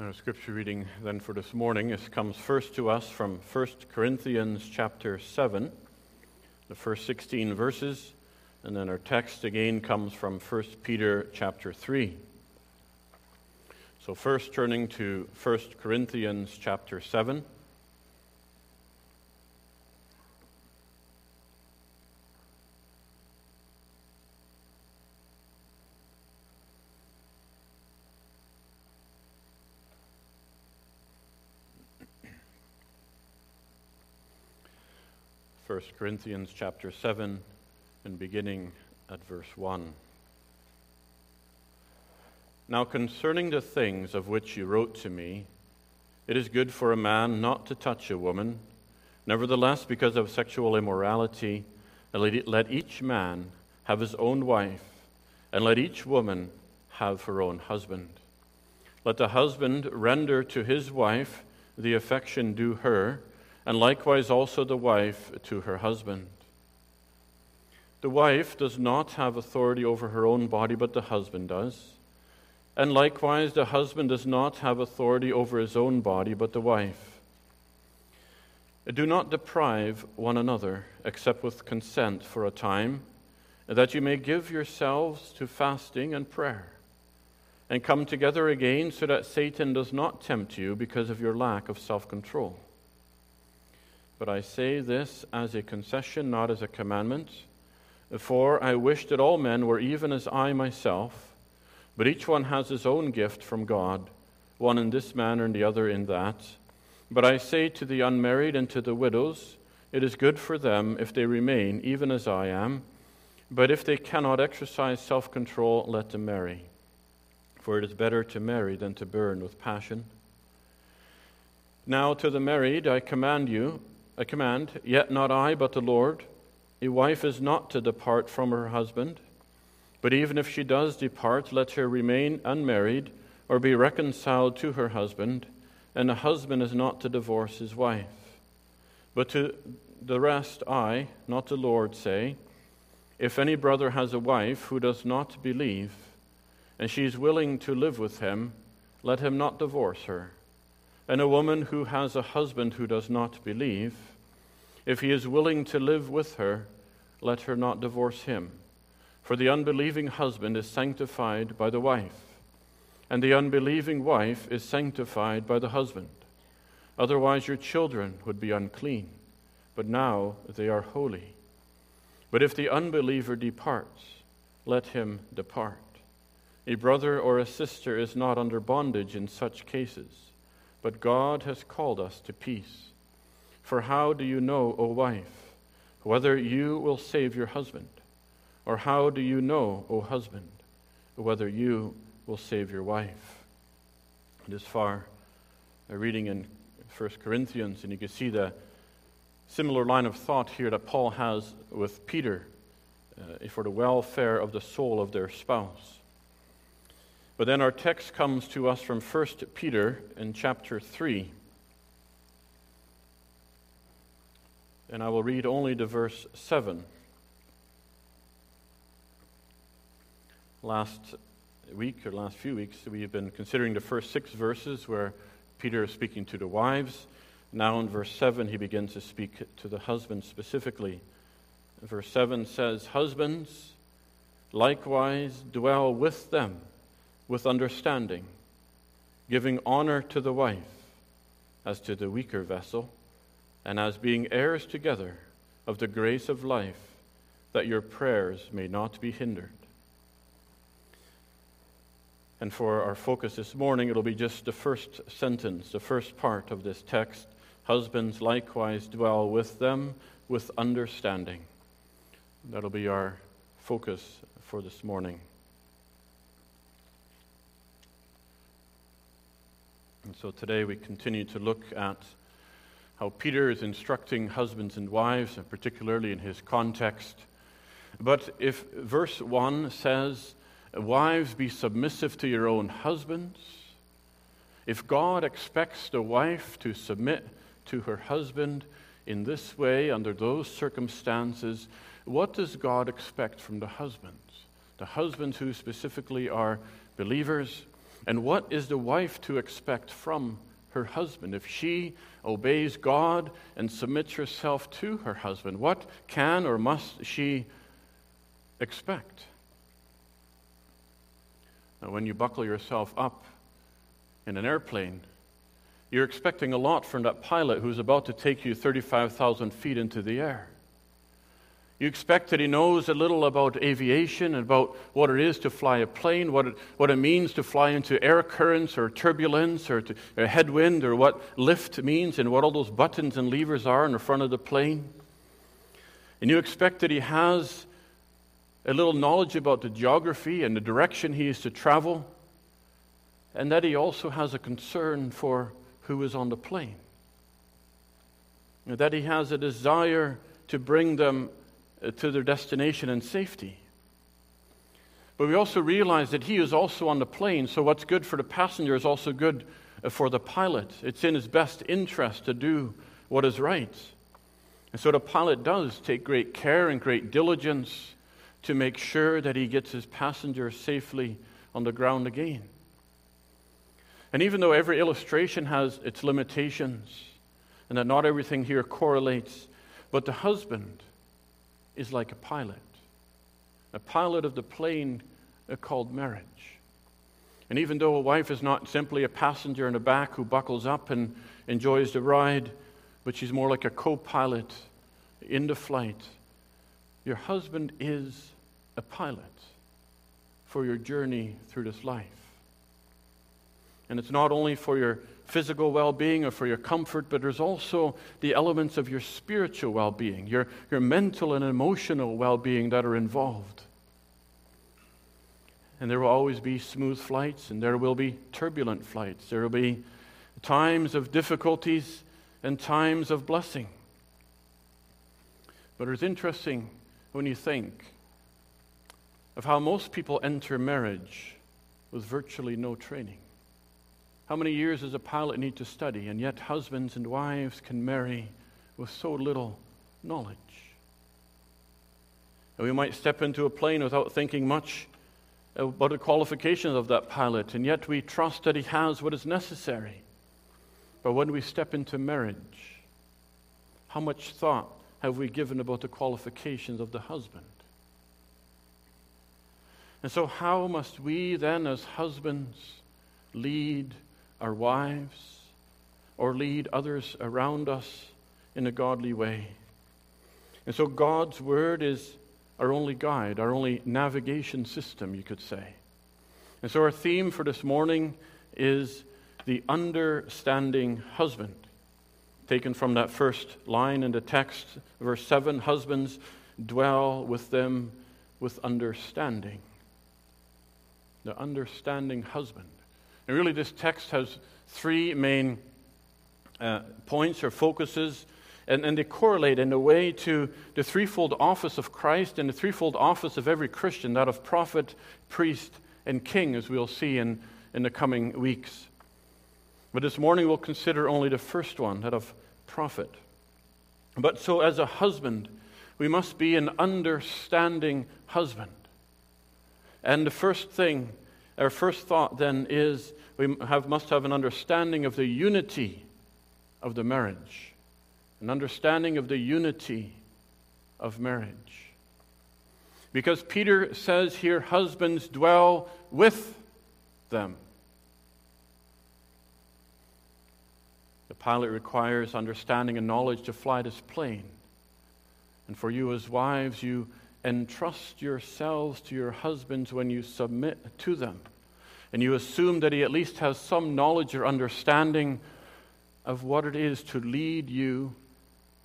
Our scripture reading then for this morning comes first to us from 1 Corinthians chapter 7, the first 16 verses, and then our text again comes from 1 Peter chapter 3. So first turning to 1 Corinthians chapter 7. First Corinthians chapter 7 and beginning at verse 1. Now concerning the things of which you wrote to me, it is good for a man not to touch a woman. Nevertheless, because of sexual immorality, let each man have his own wife, and let each woman have her own husband. Let the husband render to his wife the affection due her, and likewise also the wife to her husband. The wife does not have authority over her own body, but the husband does. And likewise the husband does not have authority over his own body, but the wife. Do not deprive one another, except with consent for a time, that you may give yourselves to fasting and prayer, and come together again so that Satan does not tempt you because of your lack of self-control. But I say this as a concession, not as a commandment. For I wish that all men were even as I myself, but each one has his own gift from God, one in this manner and the other in that. But I say to the unmarried and to the widows, it is good for them if they remain even as I am, but if they cannot exercise self-control, let them marry. For it is better to marry than to burn with passion. Now to the married I command, yet not I, but the Lord. A wife is not to depart from her husband, but even if she does depart, let her remain unmarried or be reconciled to her husband, and the husband is not to divorce his wife. But to the rest I, not the Lord, say, if any brother has a wife who does not believe, and she is willing to live with him, let him not divorce her. And a woman who has a husband who does not believe, if he is willing to live with her, let her not divorce him. For the unbelieving husband is sanctified by the wife, and the unbelieving wife is sanctified by the husband. Otherwise your children would be unclean, but now they are holy. But if the unbeliever departs, let him depart. A brother or a sister is not under bondage in such cases, but God has called us to peace. For how do you know, O wife, whether you will save your husband? Or how do you know, O husband, whether you will save your wife? It is far a reading in 1 Corinthians, and you can see the similar line of thought here that Paul has with Peter for the welfare of the soul of their spouse. But then our text comes to us from 1 Peter in chapter 3. And I will read only to verse 7. Last few weeks, we have been considering the first 6 verses where Peter is speaking to the wives. Now in verse 7, he begins to speak to the husbands specifically. Verse 7 says, "Husbands, likewise dwell with them, with understanding, giving honor to the wife as to the weaker vessel, and as being heirs together of the grace of life, that your prayers may not be hindered." And for our focus this morning, it'll be just the first sentence, the first part of this text. Husbands likewise dwell with them with understanding. That'll be our focus for this morning. And so today we continue to look at how Peter is instructing husbands and wives, and particularly in his context. But if verse 1 says, "Wives, be submissive to your own husbands," if God expects the wife to submit to her husband in this way, under those circumstances, what does God expect from the husbands? The husbands who specifically are believers, And what is the wife to expect from her husband if she obeys God and submits herself to her husband? What can or must she expect? Now, when you buckle yourself up in an airplane, you're expecting a lot from that pilot who's about to take you 35,000 feet into the air. You expect that he knows a little about aviation, about what it is to fly a plane, what it means to fly into air currents or turbulence or headwind, or what lift means and what all those buttons and levers are in the front of the plane. And you expect that he has a little knowledge about the geography and the direction he is to travel, and that he also has a concern for who is on the plane, and that he has a desire to bring them to their destination in safety. But we also realize that he is also on the plane, so what's good for the passenger is also good for the pilot. It's in his best interest to do what is right. And so the pilot does take great care and great diligence to make sure that he gets his passenger safely on the ground again. And even though every illustration has its limitations, and that not everything here correlates, but the husband is like a pilot of the plane called marriage. And even though a wife is not simply a passenger in the back who buckles up and enjoys the ride, but she's more like a co-pilot in the flight, your husband is a pilot for your journey through this life. And it's not only for your physical well-being or for your comfort, but there's also the elements of your spiritual well-being, your mental and emotional well-being that are involved. And there will always be smooth flights, and there will be turbulent flights. There will be times of difficulties and times of blessing. But it's interesting when you think of how most people enter marriage with virtually no training. How many years does a pilot need to study? And yet husbands and wives can marry with so little knowledge. And we might step into a plane without thinking much about the qualifications of that pilot, and yet we trust that he has what is necessary. But when we step into marriage, how much thought have we given about the qualifications of the husband? And so how must we then as husbands lead our wives, or lead others around us in a godly way? And so God's Word is our only guide, our only navigation system, you could say. And so our theme for this morning is the understanding husband, taken from that first line in the text, verse 7, husbands, dwell with them with understanding. The understanding husband. And really this text has three main points or focuses, and they correlate in a way to the threefold office of Christ and the threefold office of every Christian, that of prophet, priest, and king, as we'll see in the coming weeks. But this morning we'll consider only the first one, that of prophet. But so as a husband, we must be an understanding husband. And the first thing, our first thought then is we must have an understanding of the unity of the marriage. An understanding of the unity of marriage. Because Peter says here, husbands dwell with them. The pilot requires understanding and knowledge to fly this plane. And for you as wives, you entrust yourselves to your husbands when you submit to them. And you assume that he at least has some knowledge or understanding of what it is to lead you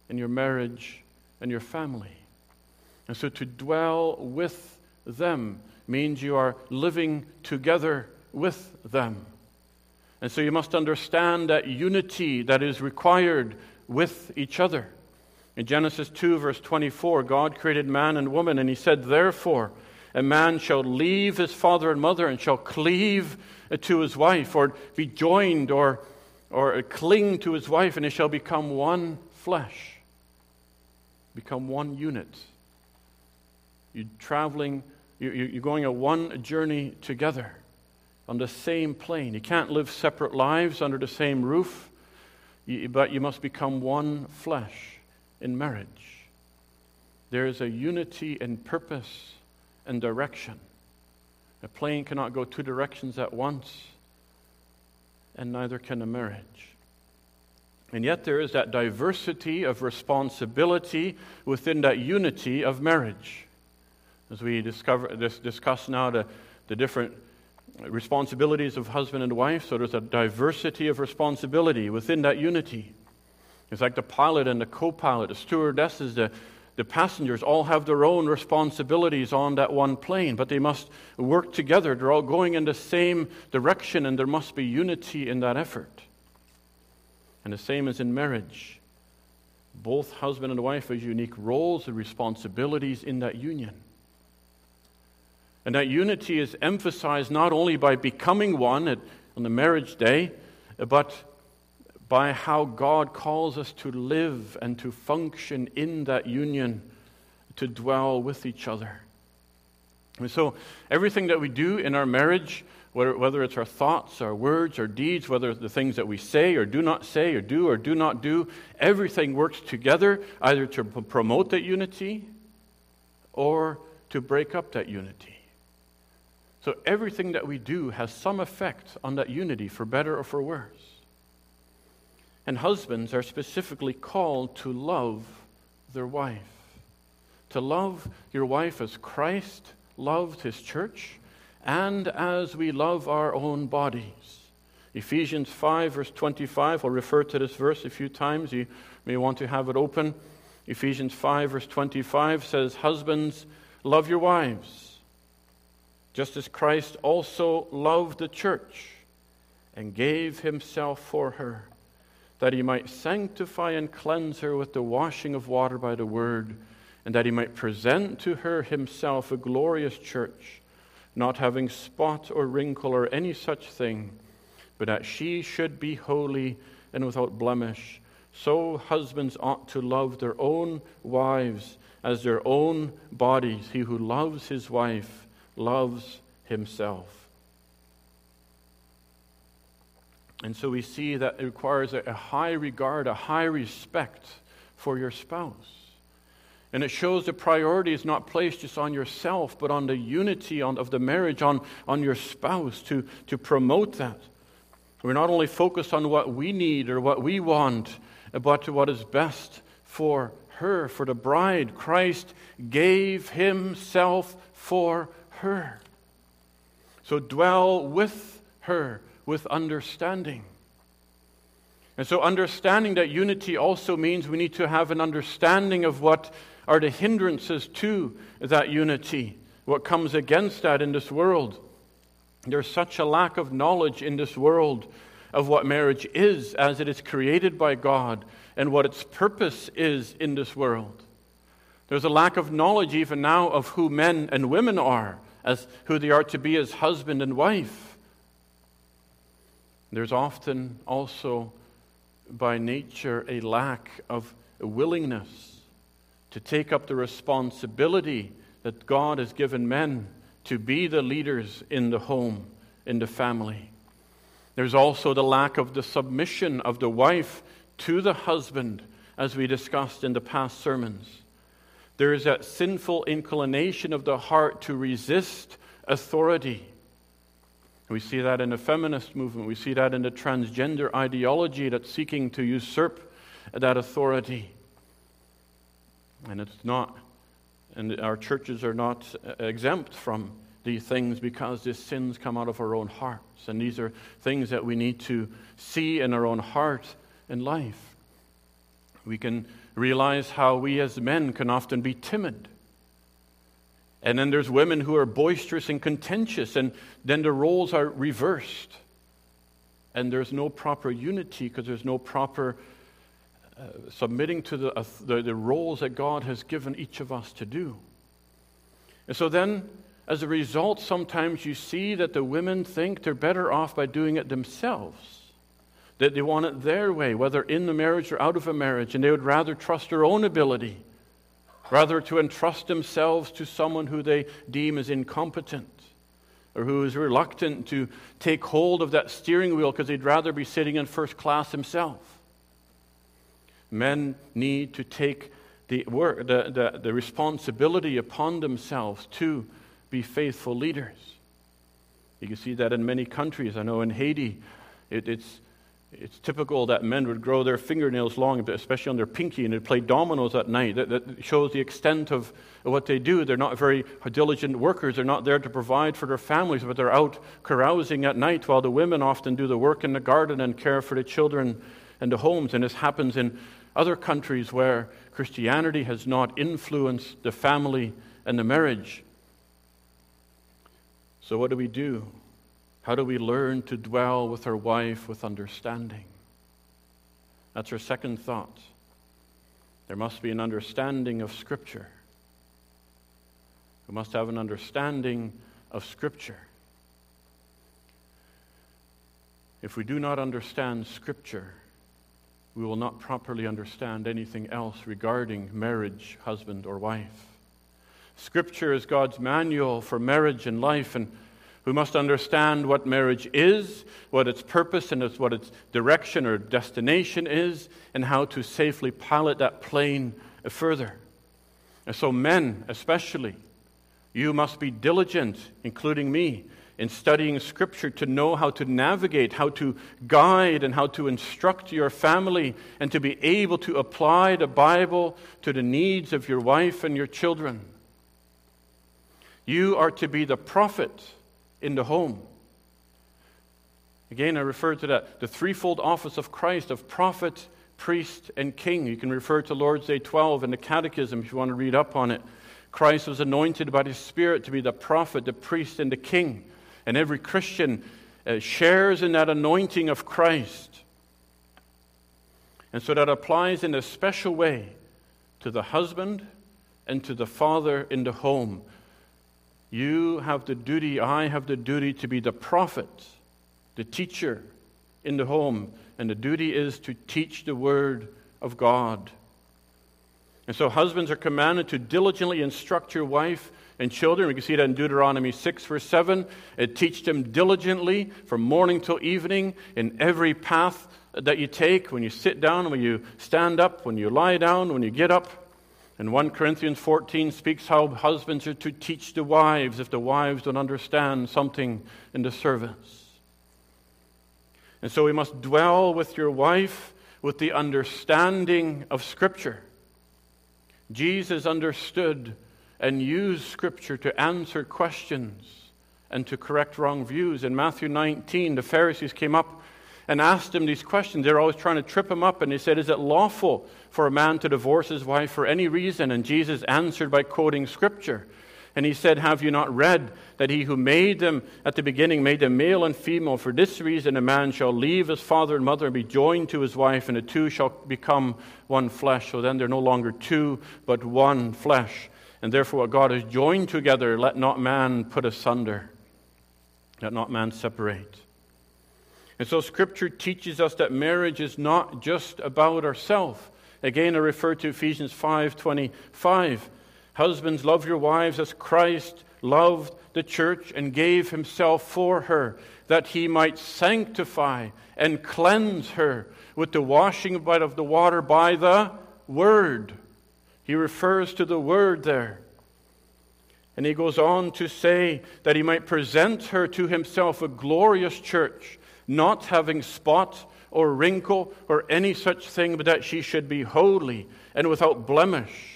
in your marriage and your family. And so to dwell with them means you are living together with them. And so you must understand that unity that is required with each other. In Genesis 2, verse 24, God created man and woman, and he said, therefore, a man shall leave his father and mother and shall cleave to his wife, or be joined or cling to his wife, and they shall become one flesh, become one unit. You're traveling, you're going a one journey together. on the same plane. You can't live separate lives under the same roof, but you must become one flesh in marriage. There is a unity in purpose and direction. A plane cannot go two directions at once, and neither can a marriage. And yet there is that diversity of responsibility within that unity of marriage. As we discuss now the different responsibilities of husband and wife, so there's a diversity of responsibility within that unity. It's like the pilot and the co-pilot, the stewardesses, the passengers all have their own responsibilities on that one plane, but they must work together. They're all going in the same direction, and there must be unity in that effort. And the same as in marriage. Both husband and wife have unique roles and responsibilities in that union. And that unity is emphasized not only by becoming one on the marriage day, but by how God calls us to live and to function in that union, to dwell with each other. And so everything that we do in our marriage, whether it's our thoughts, our words, our deeds, whether it's the things that we say, or do not do, everything works together either to promote that unity or to break up that unity. So everything that we do has some effect on that unity, for better or for worse. And husbands are specifically called to love their wife. To love your wife as Christ loved his church, and as we love our own bodies. Ephesians 5, verse 25, I'll refer to this verse a few times. You may want to have it open. Ephesians 5, verse 25 says, "Husbands, love your wives, just as Christ also loved the church and gave himself for her, that he might sanctify and cleanse her with the washing of water by the word, and that he might present to her himself a glorious church, not having spot or wrinkle or any such thing, but that she should be holy and without blemish. So husbands ought to love their own wives as their own bodies. He who loves his wife loves himself." And so we see that it requires a high regard, a high respect for your spouse. And it shows the priority is not placed just on yourself, but on the unity of the marriage, on your spouse, to promote that. We're not only focused on what we need or what we want, but what is best for her, for the bride. Christ gave himself for her. So dwell with her with understanding. And so understanding that unity also means we need to have an understanding of what are the hindrances to that unity, what comes against that in this world. There's such a lack of knowledge in this world of what marriage is as it is created by God and what its purpose is in this world. There's a lack of knowledge even now of who men and women are, as who they are to be as husband and wife. There's often also, by nature, a lack of willingness to take up the responsibility that God has given men to be the leaders in the home, in the family. There's also the lack of the submission of the wife to the husband, as we discussed in the past sermons. There is that sinful inclination of the heart to resist authority. We see that in the feminist movement. We see that in the transgender ideology that's seeking to usurp that authority. And it's not, and our churches are not exempt from these things, because these sins come out of our own hearts. And these are things that we need to see in our own heart and life. We can realize how we as men can often be timid. And then there's women who are boisterous and contentious, and then the roles are reversed. And there's no proper unity because there's no proper submitting to the roles that God has given each of us to do. And so then, as a result, sometimes you see that the women think they're better off by doing it themselves. That they want it their way, whether in the marriage or out of a marriage, and they would rather trust their own ability, rather to entrust themselves to someone who they deem as incompetent. or who is reluctant to take hold of that steering wheel because they'd rather be sitting in first class himself. Men need to take the responsibility upon themselves to be faithful leaders. You can see that in many countries. I know in Haiti, it's typical that men would grow their fingernails long, especially on their pinky, and they'd play dominoes at night. That shows the extent of what they do. They're not very diligent workers. They're not there to provide for their families, but they're out carousing at night while the women often do the work in the garden and care for the children and the homes. And this happens in other countries where Christianity has not influenced the family and the marriage. So what do we do? How do we learn to dwell with our wife with understanding? That's our second thought. There must be an understanding of Scripture. We must have an understanding of Scripture. If we do not understand Scripture, we will not properly understand anything else regarding marriage, husband, or wife. Scripture is God's manual for marriage and life, and we must understand what marriage is, what its purpose and what its direction or destination is, and how to safely pilot that plane further. And so men, especially, you must be diligent, including me, in studying Scripture to know how to navigate, how to guide, and how to instruct your family, and to be able to apply the Bible to the needs of your wife and your children. You are to be the prophet in the home. Again, I refer to that, the threefold office of Christ, of prophet, priest, and king. You can refer to Lord's Day 12 in the Catechism if you want to read up on it. Christ was anointed by the Spirit to be the prophet, the priest, and the king. And every Christian shares in that anointing of Christ. And so that applies in a special way to the husband and to the father in the home. You have the duty, I have the duty to be the prophet, the teacher in the home. And the duty is to teach the Word of God. And so husbands are commanded to diligently instruct your wife and children. We can see that in Deuteronomy 6, verse 7. It teach them diligently from morning till evening in every path that you take, when you sit down, when you stand up, when you lie down, when you get up. And 1 Corinthians 14 speaks how husbands are to teach the wives if the wives don't understand something in the service. And so we must dwell with your wife with the understanding of Scripture. Jesus understood and used Scripture to answer questions and to correct wrong views. In Matthew 19, the Pharisees came up and asked him these questions. They were always trying to trip him up, and they said, is it lawful for a man to divorce his wife for any reason? And Jesus answered by quoting Scripture. And he said, have you not read that he who made them at the beginning made them male and female? For this reason a man shall leave his father and mother and be joined to his wife, and the two shall become one flesh. So then they're no longer two, but one flesh. And therefore what God has joined together, let not man put asunder. Let not man separate. And so Scripture teaches us that marriage is not just about ourselves. Again, I refer to Ephesians 5:25. Husbands, love your wives as Christ loved the church and gave himself for her, that he might sanctify and cleanse her with the washing of the water by the Word. He refers to the Word there. And he goes on to say that he might present her to himself a glorious church, not having spot or wrinkle or any such thing, but that she should be holy and without blemish.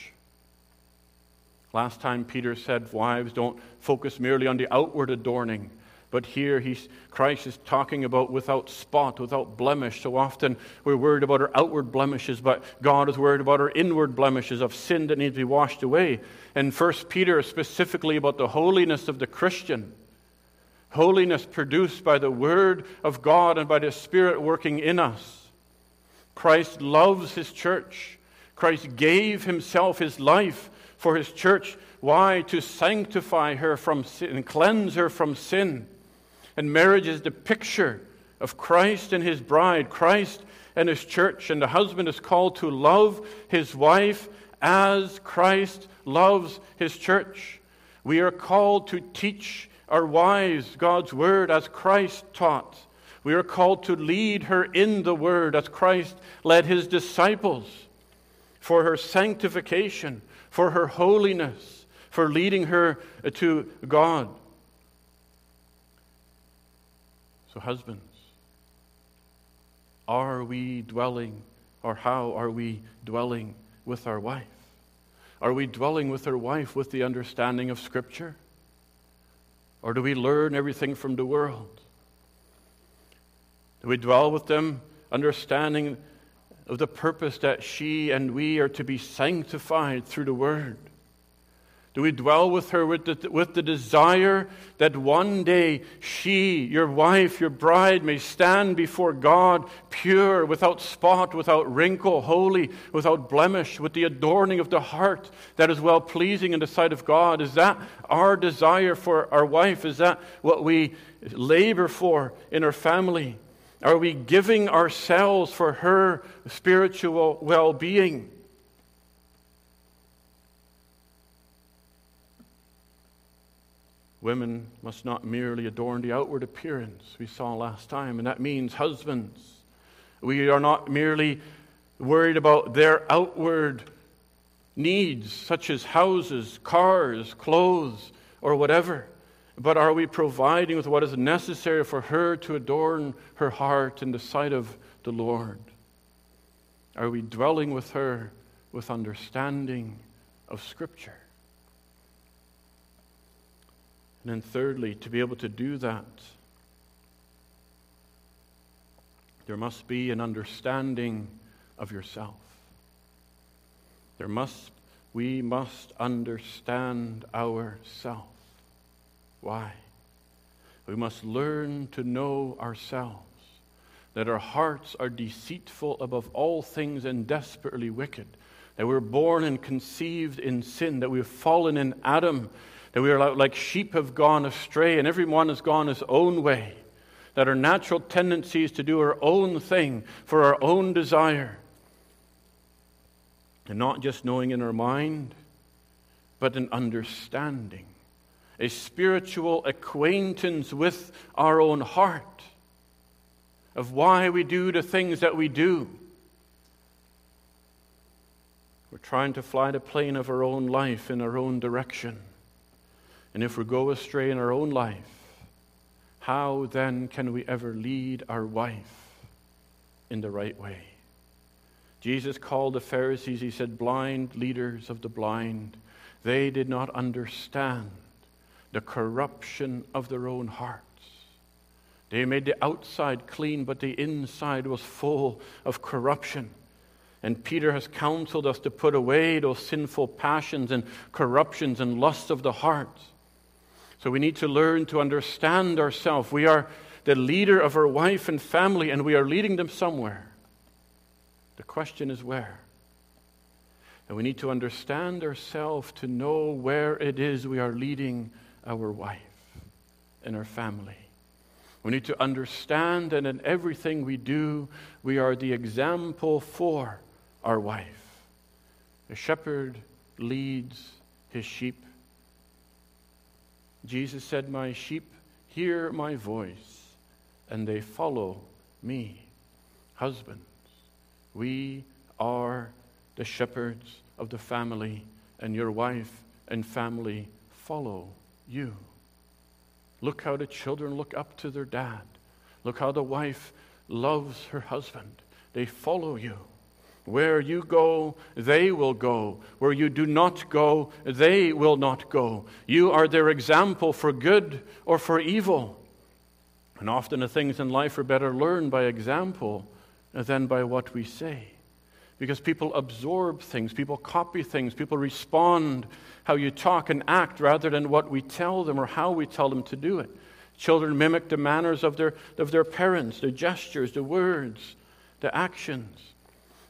Last time Peter said, wives, don't focus merely on the outward adorning, but here Christ is talking about without spot, without blemish. So often we're worried about our outward blemishes, but God is worried about our inward blemishes of sin that need to be washed away. And 1 Peter specifically about the holiness of the Christian. Holiness produced by the Word of God and by the Spirit working in us. Christ loves His church. Christ gave Himself, His life, for His church. Why? To sanctify her from sin and cleanse her from sin. And marriage is the picture of Christ and His bride, Christ and His church. And the husband is called to love his wife as Christ loves His church. We are called to teach are wise, God's word as Christ taught. We are called to lead her in the word as Christ led his disciples, for her sanctification, for her holiness, for leading her to God. So husbands, are we dwelling, or how are we dwelling with our wife? Are we dwelling with our wife with the understanding of Scripture? Or do we learn everything from the world? Do we dwell with them understanding of the purpose that she and we are to be sanctified through the Word? Do we dwell with her with the desire that one day she, your wife, your bride, may stand before God pure, without spot, without wrinkle, holy, without blemish, with the adorning of the heart that is well-pleasing in the sight of God? Is that our desire for our wife? Is that what we labor for in our family? Are we giving ourselves for her spiritual well-being? Women must not merely adorn the outward appearance we saw last time, and that means husbands. We are not merely worried about their outward needs, such as houses, cars, clothes, or whatever, but are we providing with what is necessary for her to adorn her heart in the sight of the Lord? Are we dwelling with her with understanding of Scripture? And then thirdly, to be able to do that, there must be an understanding of yourself. We must understand ourselves. Why? We must learn to know ourselves, that our hearts are deceitful above all things and desperately wicked, that we're born and conceived in sin, that we've fallen in Adam, that we are like sheep have gone astray, and every one has gone his own way, that our natural tendency is to do our own thing for our own desire. And not just knowing in our mind, but an understanding, a spiritual acquaintance with our own heart, of why we do the things that we do. We're trying to fly the plane of our own life in our own direction. And if we go astray in our own life, how then can we ever lead our wife in the right way? Jesus called the Pharisees, he said, blind leaders of the blind. They did not understand the corruption of their own hearts. They made the outside clean, but the inside was full of corruption. And Peter has counseled us to put away those sinful passions and corruptions and lusts of the heart. So we need to learn to understand ourselves. We are the leader of our wife and family, and we are leading them somewhere. The question is where. And we need to understand ourselves to know where it is we are leading our wife and our family. We need to understand that in everything we do, we are the example for our wife. The shepherd leads his sheep. Jesus said, my sheep hear my voice, and they follow me. Husbands, we are the shepherds of the family, and your wife and family follow you. Look how the children look up to their dad. Look how the wife loves her husband. They follow you. Where you go, they will go. Where you do not go, they will not go. You are their example for good or for evil. And often the things in life are better learned by example than by what we say. Because people absorb things, people copy things, people respond how you talk and act rather than what we tell them or how we tell them to do it. Children mimic the manners of their parents, the gestures, the words, the actions.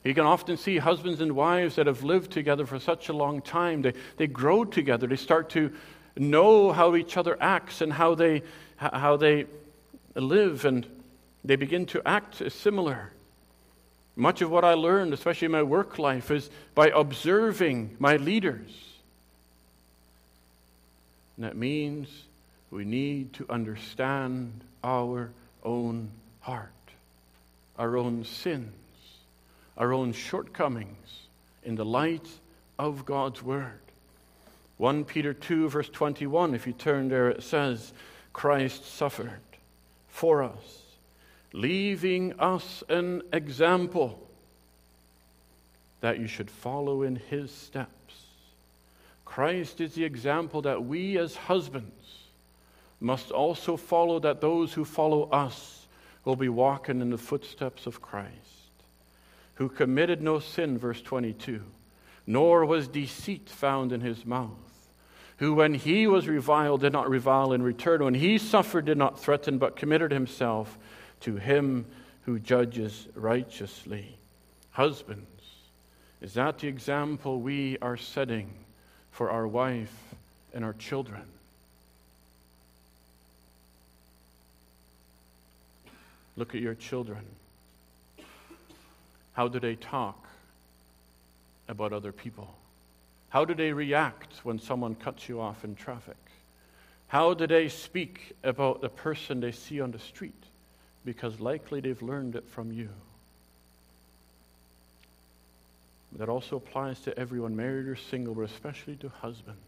You can often see husbands and wives that have lived together for such a long time. They grow together. They start to know how each other acts and how they live, and they begin to act similar. Much of what I learned, especially in my work life, is by observing my leaders. And that means We need to understand our own heart, our own sins, our own shortcomings in the light of God's Word. 1 Peter 2, verse 21, if you turn there, it says, Christ suffered for us, leaving us an example that you should follow in his steps. Christ is the example that we as husbands must also follow, that those who follow us will be walking in the footsteps of Christ, who committed no sin, verse 22, nor was deceit found in his mouth, who when he was reviled did not revile in return, when he suffered did not threaten, but committed himself to him who judges righteously. Husbands, is that the example we are setting for our wife and our children? Look at your children. How do they talk about other people? How do they react when someone cuts you off in traffic? How do they speak about the person they see on the street? Because likely they've learned it from you. That also applies to everyone, married or single, but especially to husbands.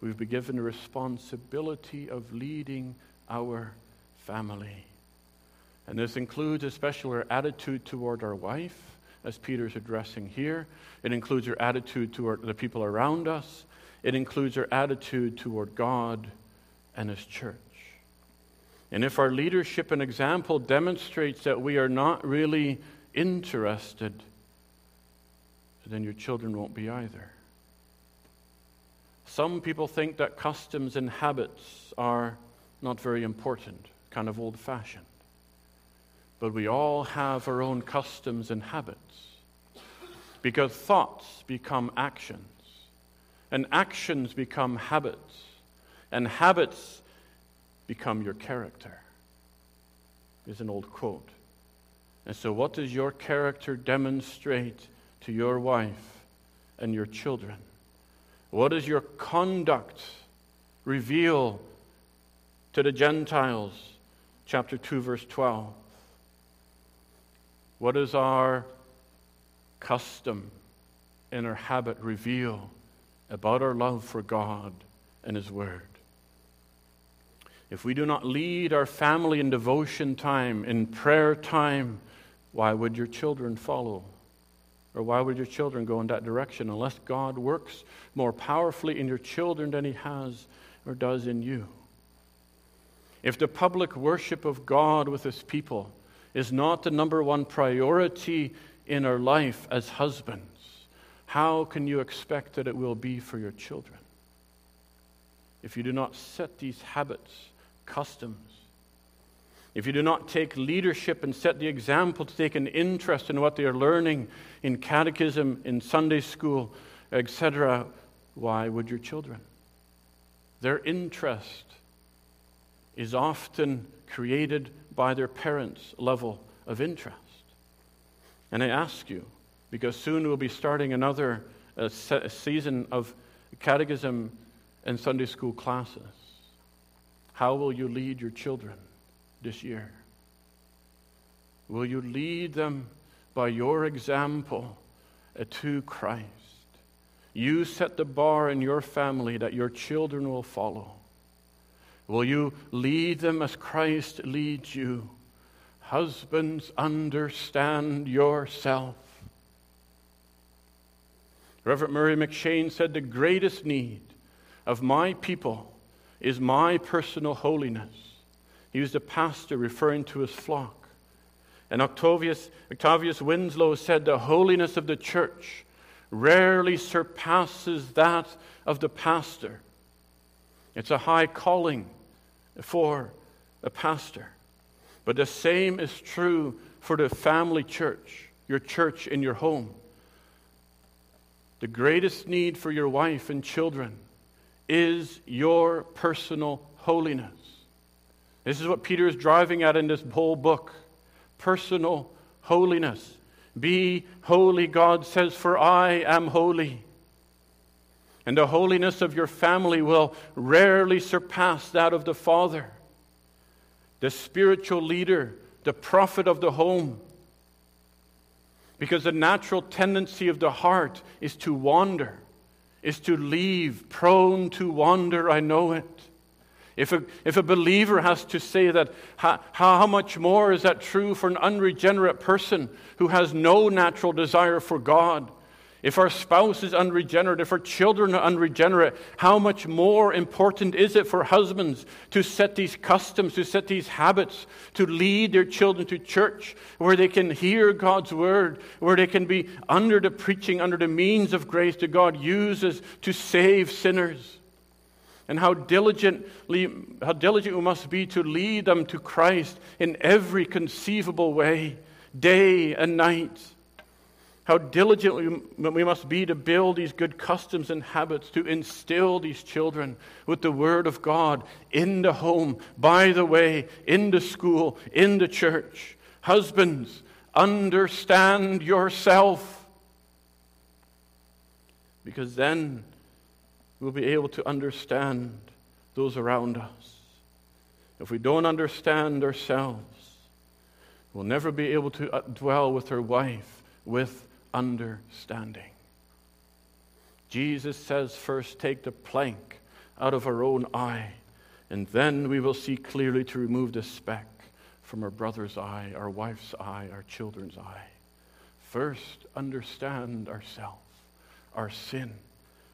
We've been given the responsibility of leading our family. And this includes especially our attitude toward our wife, as Peter's addressing here. It includes our attitude toward the people around us. It includes our attitude toward God and his church. And if our leadership and example demonstrates that we are not really interested, then your children won't be either. Some people think that customs and habits are not very important, kind of old-fashioned. But we all have our own customs and habits, because thoughts become actions, and actions become habits, and habits become your character, is an old quote. And so what does your character demonstrate to your wife and your children? What does your conduct reveal to the Gentiles? Chapter 2, verse 12. What does our custom and our habit reveal about our love for God and his word? If we do not lead our family in devotion time, in prayer time, why would your children follow? Or why would your children go in that direction, unless God works more powerfully in your children than he has or does in you? If the public worship of God with his people is not the number one priority in our life as husbands, how can you expect that it will be for your children? If you do not set these habits, customs, if you do not take leadership and set the example to take an interest in what they are learning in catechism, in Sunday school, etc., why would your children? Their interest is often created by their parents' level of interest. And I ask you, because soon we'll be starting another season of catechism and Sunday school classes, how will you lead your children this year? Will you lead them by your example to Christ? You set the bar in your family that your children will follow. Will you lead them as Christ leads you? Husbands, understand yourself. Reverend Murray McShane said, the greatest need of my people is my personal holiness. He was the pastor referring to his flock. And Octavius Winslow said, the holiness of the church rarely surpasses that of the pastor. It's a high calling for a pastor. But the same is true for the family church, your church in your home. The greatest need for your wife and children is your personal holiness. This is what Peter is driving at in this whole book. Personal holiness. Be holy, God says, for I am holy. and the holiness of your family will rarely surpass that of the father, the spiritual leader, the prophet of the home. Because the natural tendency of the heart is to wander, is to leave, prone to wander, I know it. If a believer has to say that, how much more is that true for an unregenerate person who has no natural desire for God? If our spouse is unregenerate, if our children are unregenerate, how much more important is it for husbands to set these customs, to set these habits, to lead their children to church where they can hear God's word, where they can be under the preaching, under the means of grace that God uses to save sinners? And how diligent we must be to lead them to Christ in every conceivable way, day and night. How diligent we must be to build these good customs and habits, to instill these children with the Word of God in the home, by the way, in the school, in the church. Husbands, understand yourself, because then we'll be able to understand those around us. If we don't understand ourselves, we'll never be able to dwell with our wife with understanding. Jesus says, first take the plank out of our own eye, and then we will see clearly to remove the speck from our brother's eye, our wife's eye, our children's eye. First, understand ourselves, our sin,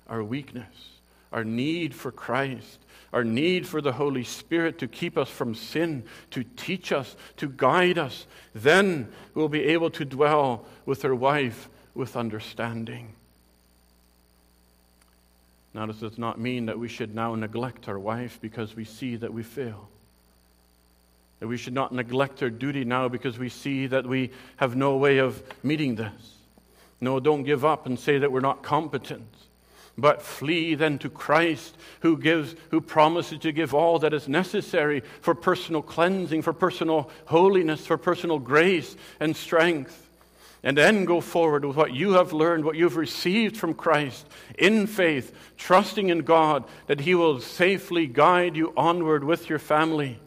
our weakness, our need for Christ, our need for the Holy Spirit to keep us from sin, to teach us, to guide us. Then we'll be able to dwell with our wife with understanding. Now, this does not mean that we should now neglect our wife because we see that we fail. That we should not neglect our duty now because we see that we have no way of meeting this. No, don't give up and say that we're not competent. But flee then to Christ, who promises to give all that is necessary for personal cleansing, for personal holiness, for personal grace and strength. And then go forward with what you have learned, what you've received from Christ, in faith, trusting in God that He will safely guide you onward with your family.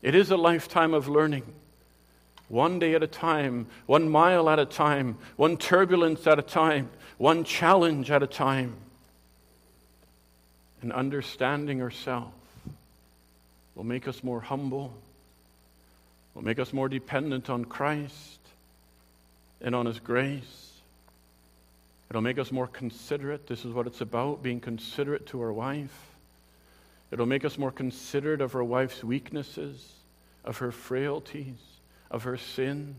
It is a lifetime of learning. One day at a time, 1 mile at a time, one turbulence at a time, one challenge at a time. And understanding ourselves will make us more humble, will make us more dependent on Christ and on His grace. It'll make us more considerate. This is what it's about, being considerate to our wife. It'll make us more considerate of our wife's weaknesses, of her frailties, of her sins,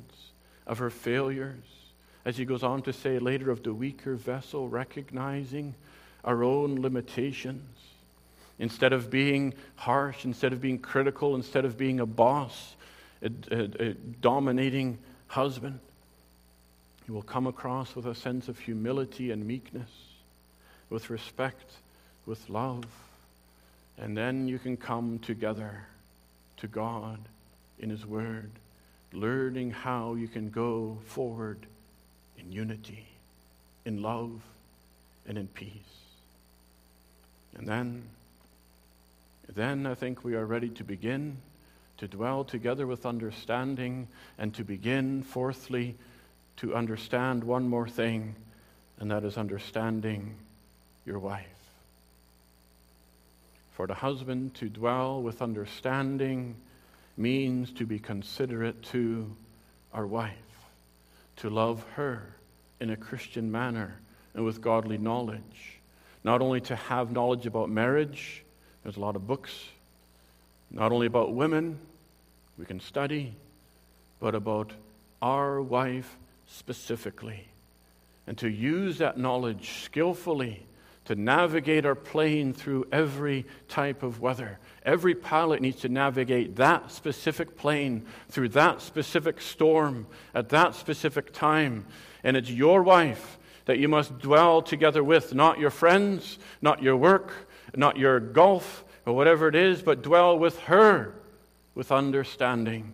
of her failures. As he goes on to say later, of the weaker vessel, recognizing our own limitations. Instead of being harsh, instead of being critical, instead of being a boss, a dominating husband, you will come across with a sense of humility and meekness, with respect, with love, and then you can come together to God in His Word, learning how you can go forward in unity, in love, and in peace. And then I think we are ready to begin to dwell together with understanding, and to begin, fourthly, to understand one more thing, and that is understanding your wife. For the husband to dwell with understanding means to be considerate to our wife, to love her in a Christian manner and with godly knowledge. Not only to have knowledge about marriage, there's a lot of books, not only about women, we can study, but about our wife specifically. And to use that knowledge skillfully to navigate our plane through every type of weather. Every pilot needs to navigate that specific plane through that specific storm at that specific time. And it's your wife that you must dwell together with, not your friends, not your work, not your golf, or whatever it is, but dwell with her with understanding.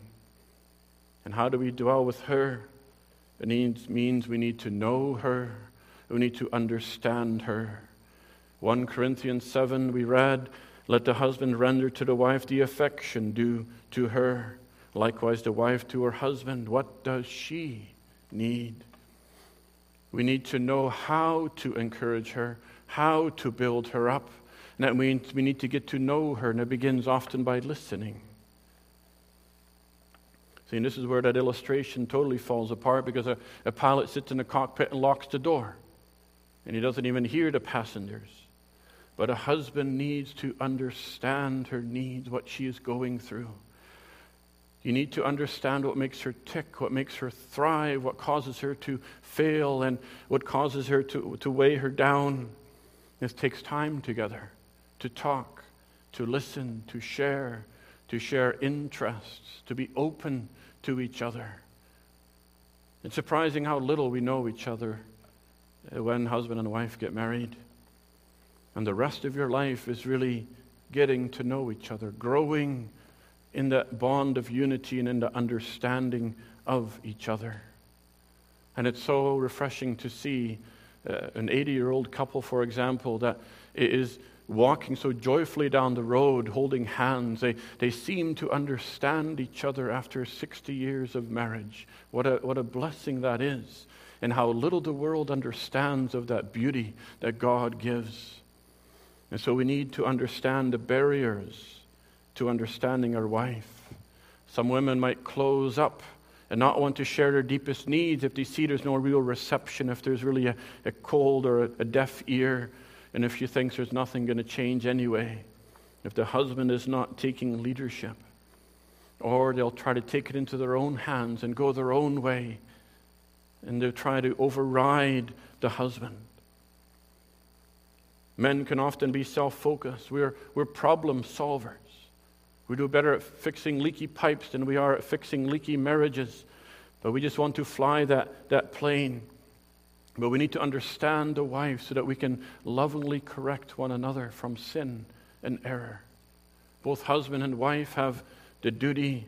And how do we dwell with her? It means we need to know her, we need to understand her. 1 Corinthians 7 we read, "Let the husband render to the wife the affection due to her. Likewise the wife to her husband. What does she need?" We need to know how to encourage her, how to build her up. And that means we need to get to know her, and it begins often by listening. See, and this is where that illustration totally falls apart, because a pilot sits in the cockpit and locks the door, and he doesn't even hear the passengers. But a husband needs to understand her needs, what she is going through. You need to understand what makes her tick, what makes her thrive, what causes her to fail, and what causes her to weigh her down. This takes time together to talk, to listen, to share interests, to be open to each other. It's surprising how little we know each other when husband and wife get married. And the rest of your life is really getting to know each other, growing in that bond of unity and in the understanding of each other. And it's so refreshing to see an 80-year-old couple, for example, that is walking so joyfully down the road, holding hands. They seem to understand each other after 60 years of marriage. What a blessing that is, and how little the world understands of that beauty that God gives. And so we need to understand the barriers to understanding our wife. Some women might close up and not want to share their deepest needs if they see there's no real reception, if there's really a cold or a deaf ear, and if she thinks there's nothing going to change anyway, if the husband is not taking leadership. Or they'll try to take it into their own hands and go their own way, and they'll try to override the husband. Men can often be self-focused. We're problem solvers. We do better at fixing leaky pipes than we are at fixing leaky marriages. But we just want to fly that plane. But we need to understand the wife so that we can lovingly correct one another from sin and error. Both husband and wife have the duty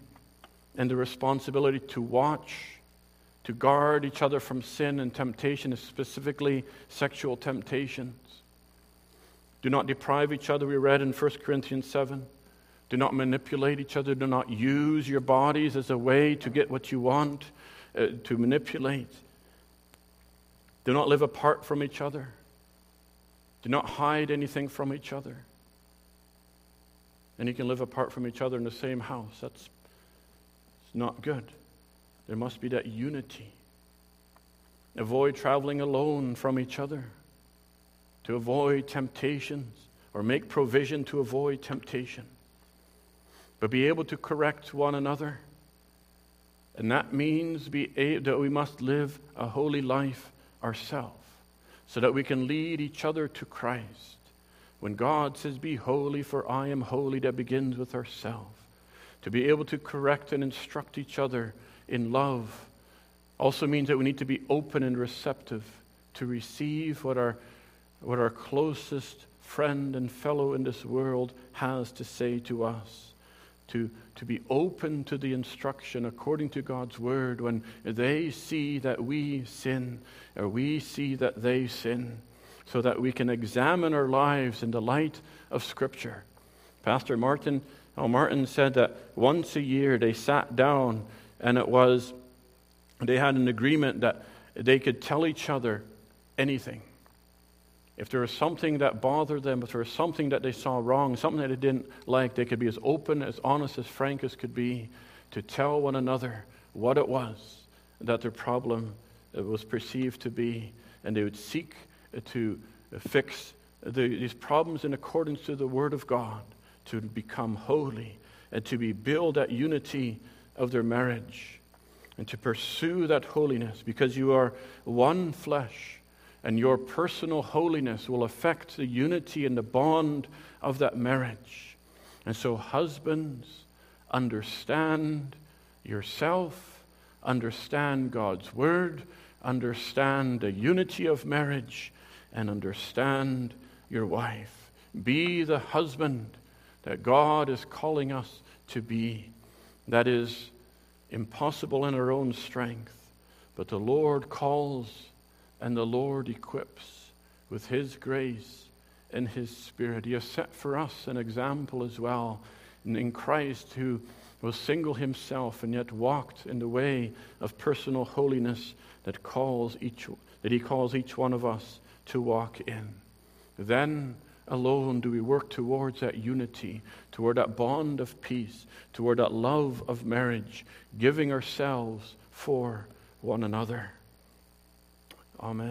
and the responsibility to watch, to guard each other from sin and temptation, specifically sexual temptations. Do not deprive each other, we read in 1 Corinthians 7. Do not manipulate each other. Do not use your bodies as a way to get what you want, to manipulate. Do not live apart from each other. Do not hide anything from each other. And you can live apart from each other in the same house. It's not good. There must be that unity. Avoid traveling alone from each other, to avoid temptations, or make provision to avoid temptation. But be able to correct one another. And that means that we must live a holy life ourselves, so that we can lead each other to Christ. When God says, "Be holy, for I am holy," that begins with ourselves. To be able to correct and instruct each other in love also means that we need to be open and receptive to receive what our closest friend and fellow in this world has to say to us. To be open to the instruction according to God's word when they see that we sin, or we see that they sin, so that we can examine our lives in the light of Scripture. Pastor Martin said that once a year they sat down, and they had an agreement that they could tell each other anything. If there was something that bothered them, if there was something that they saw wrong, something that they didn't like, they could be as open, as honest, as frank as could be to tell one another what it was that their problem was perceived to be. And they would seek to fix these problems in accordance to the Word of God, to become holy and to build that unity of their marriage and to pursue that holiness, because you are one flesh. And your personal holiness will affect the unity and the bond of that marriage. And so husbands, understand yourself, understand God's word, understand the unity of marriage, and understand your wife. Be the husband that God is calling us to be. That is impossible in our own strength, but the Lord calls, and the Lord equips with His grace in his Spirit. He has set for us an example as well in Christ, who was single himself and yet walked in the way of personal holiness that he calls each one of us to walk in. Then alone do we work towards that unity, toward that bond of peace, toward that love of marriage, giving ourselves for one another. Amen.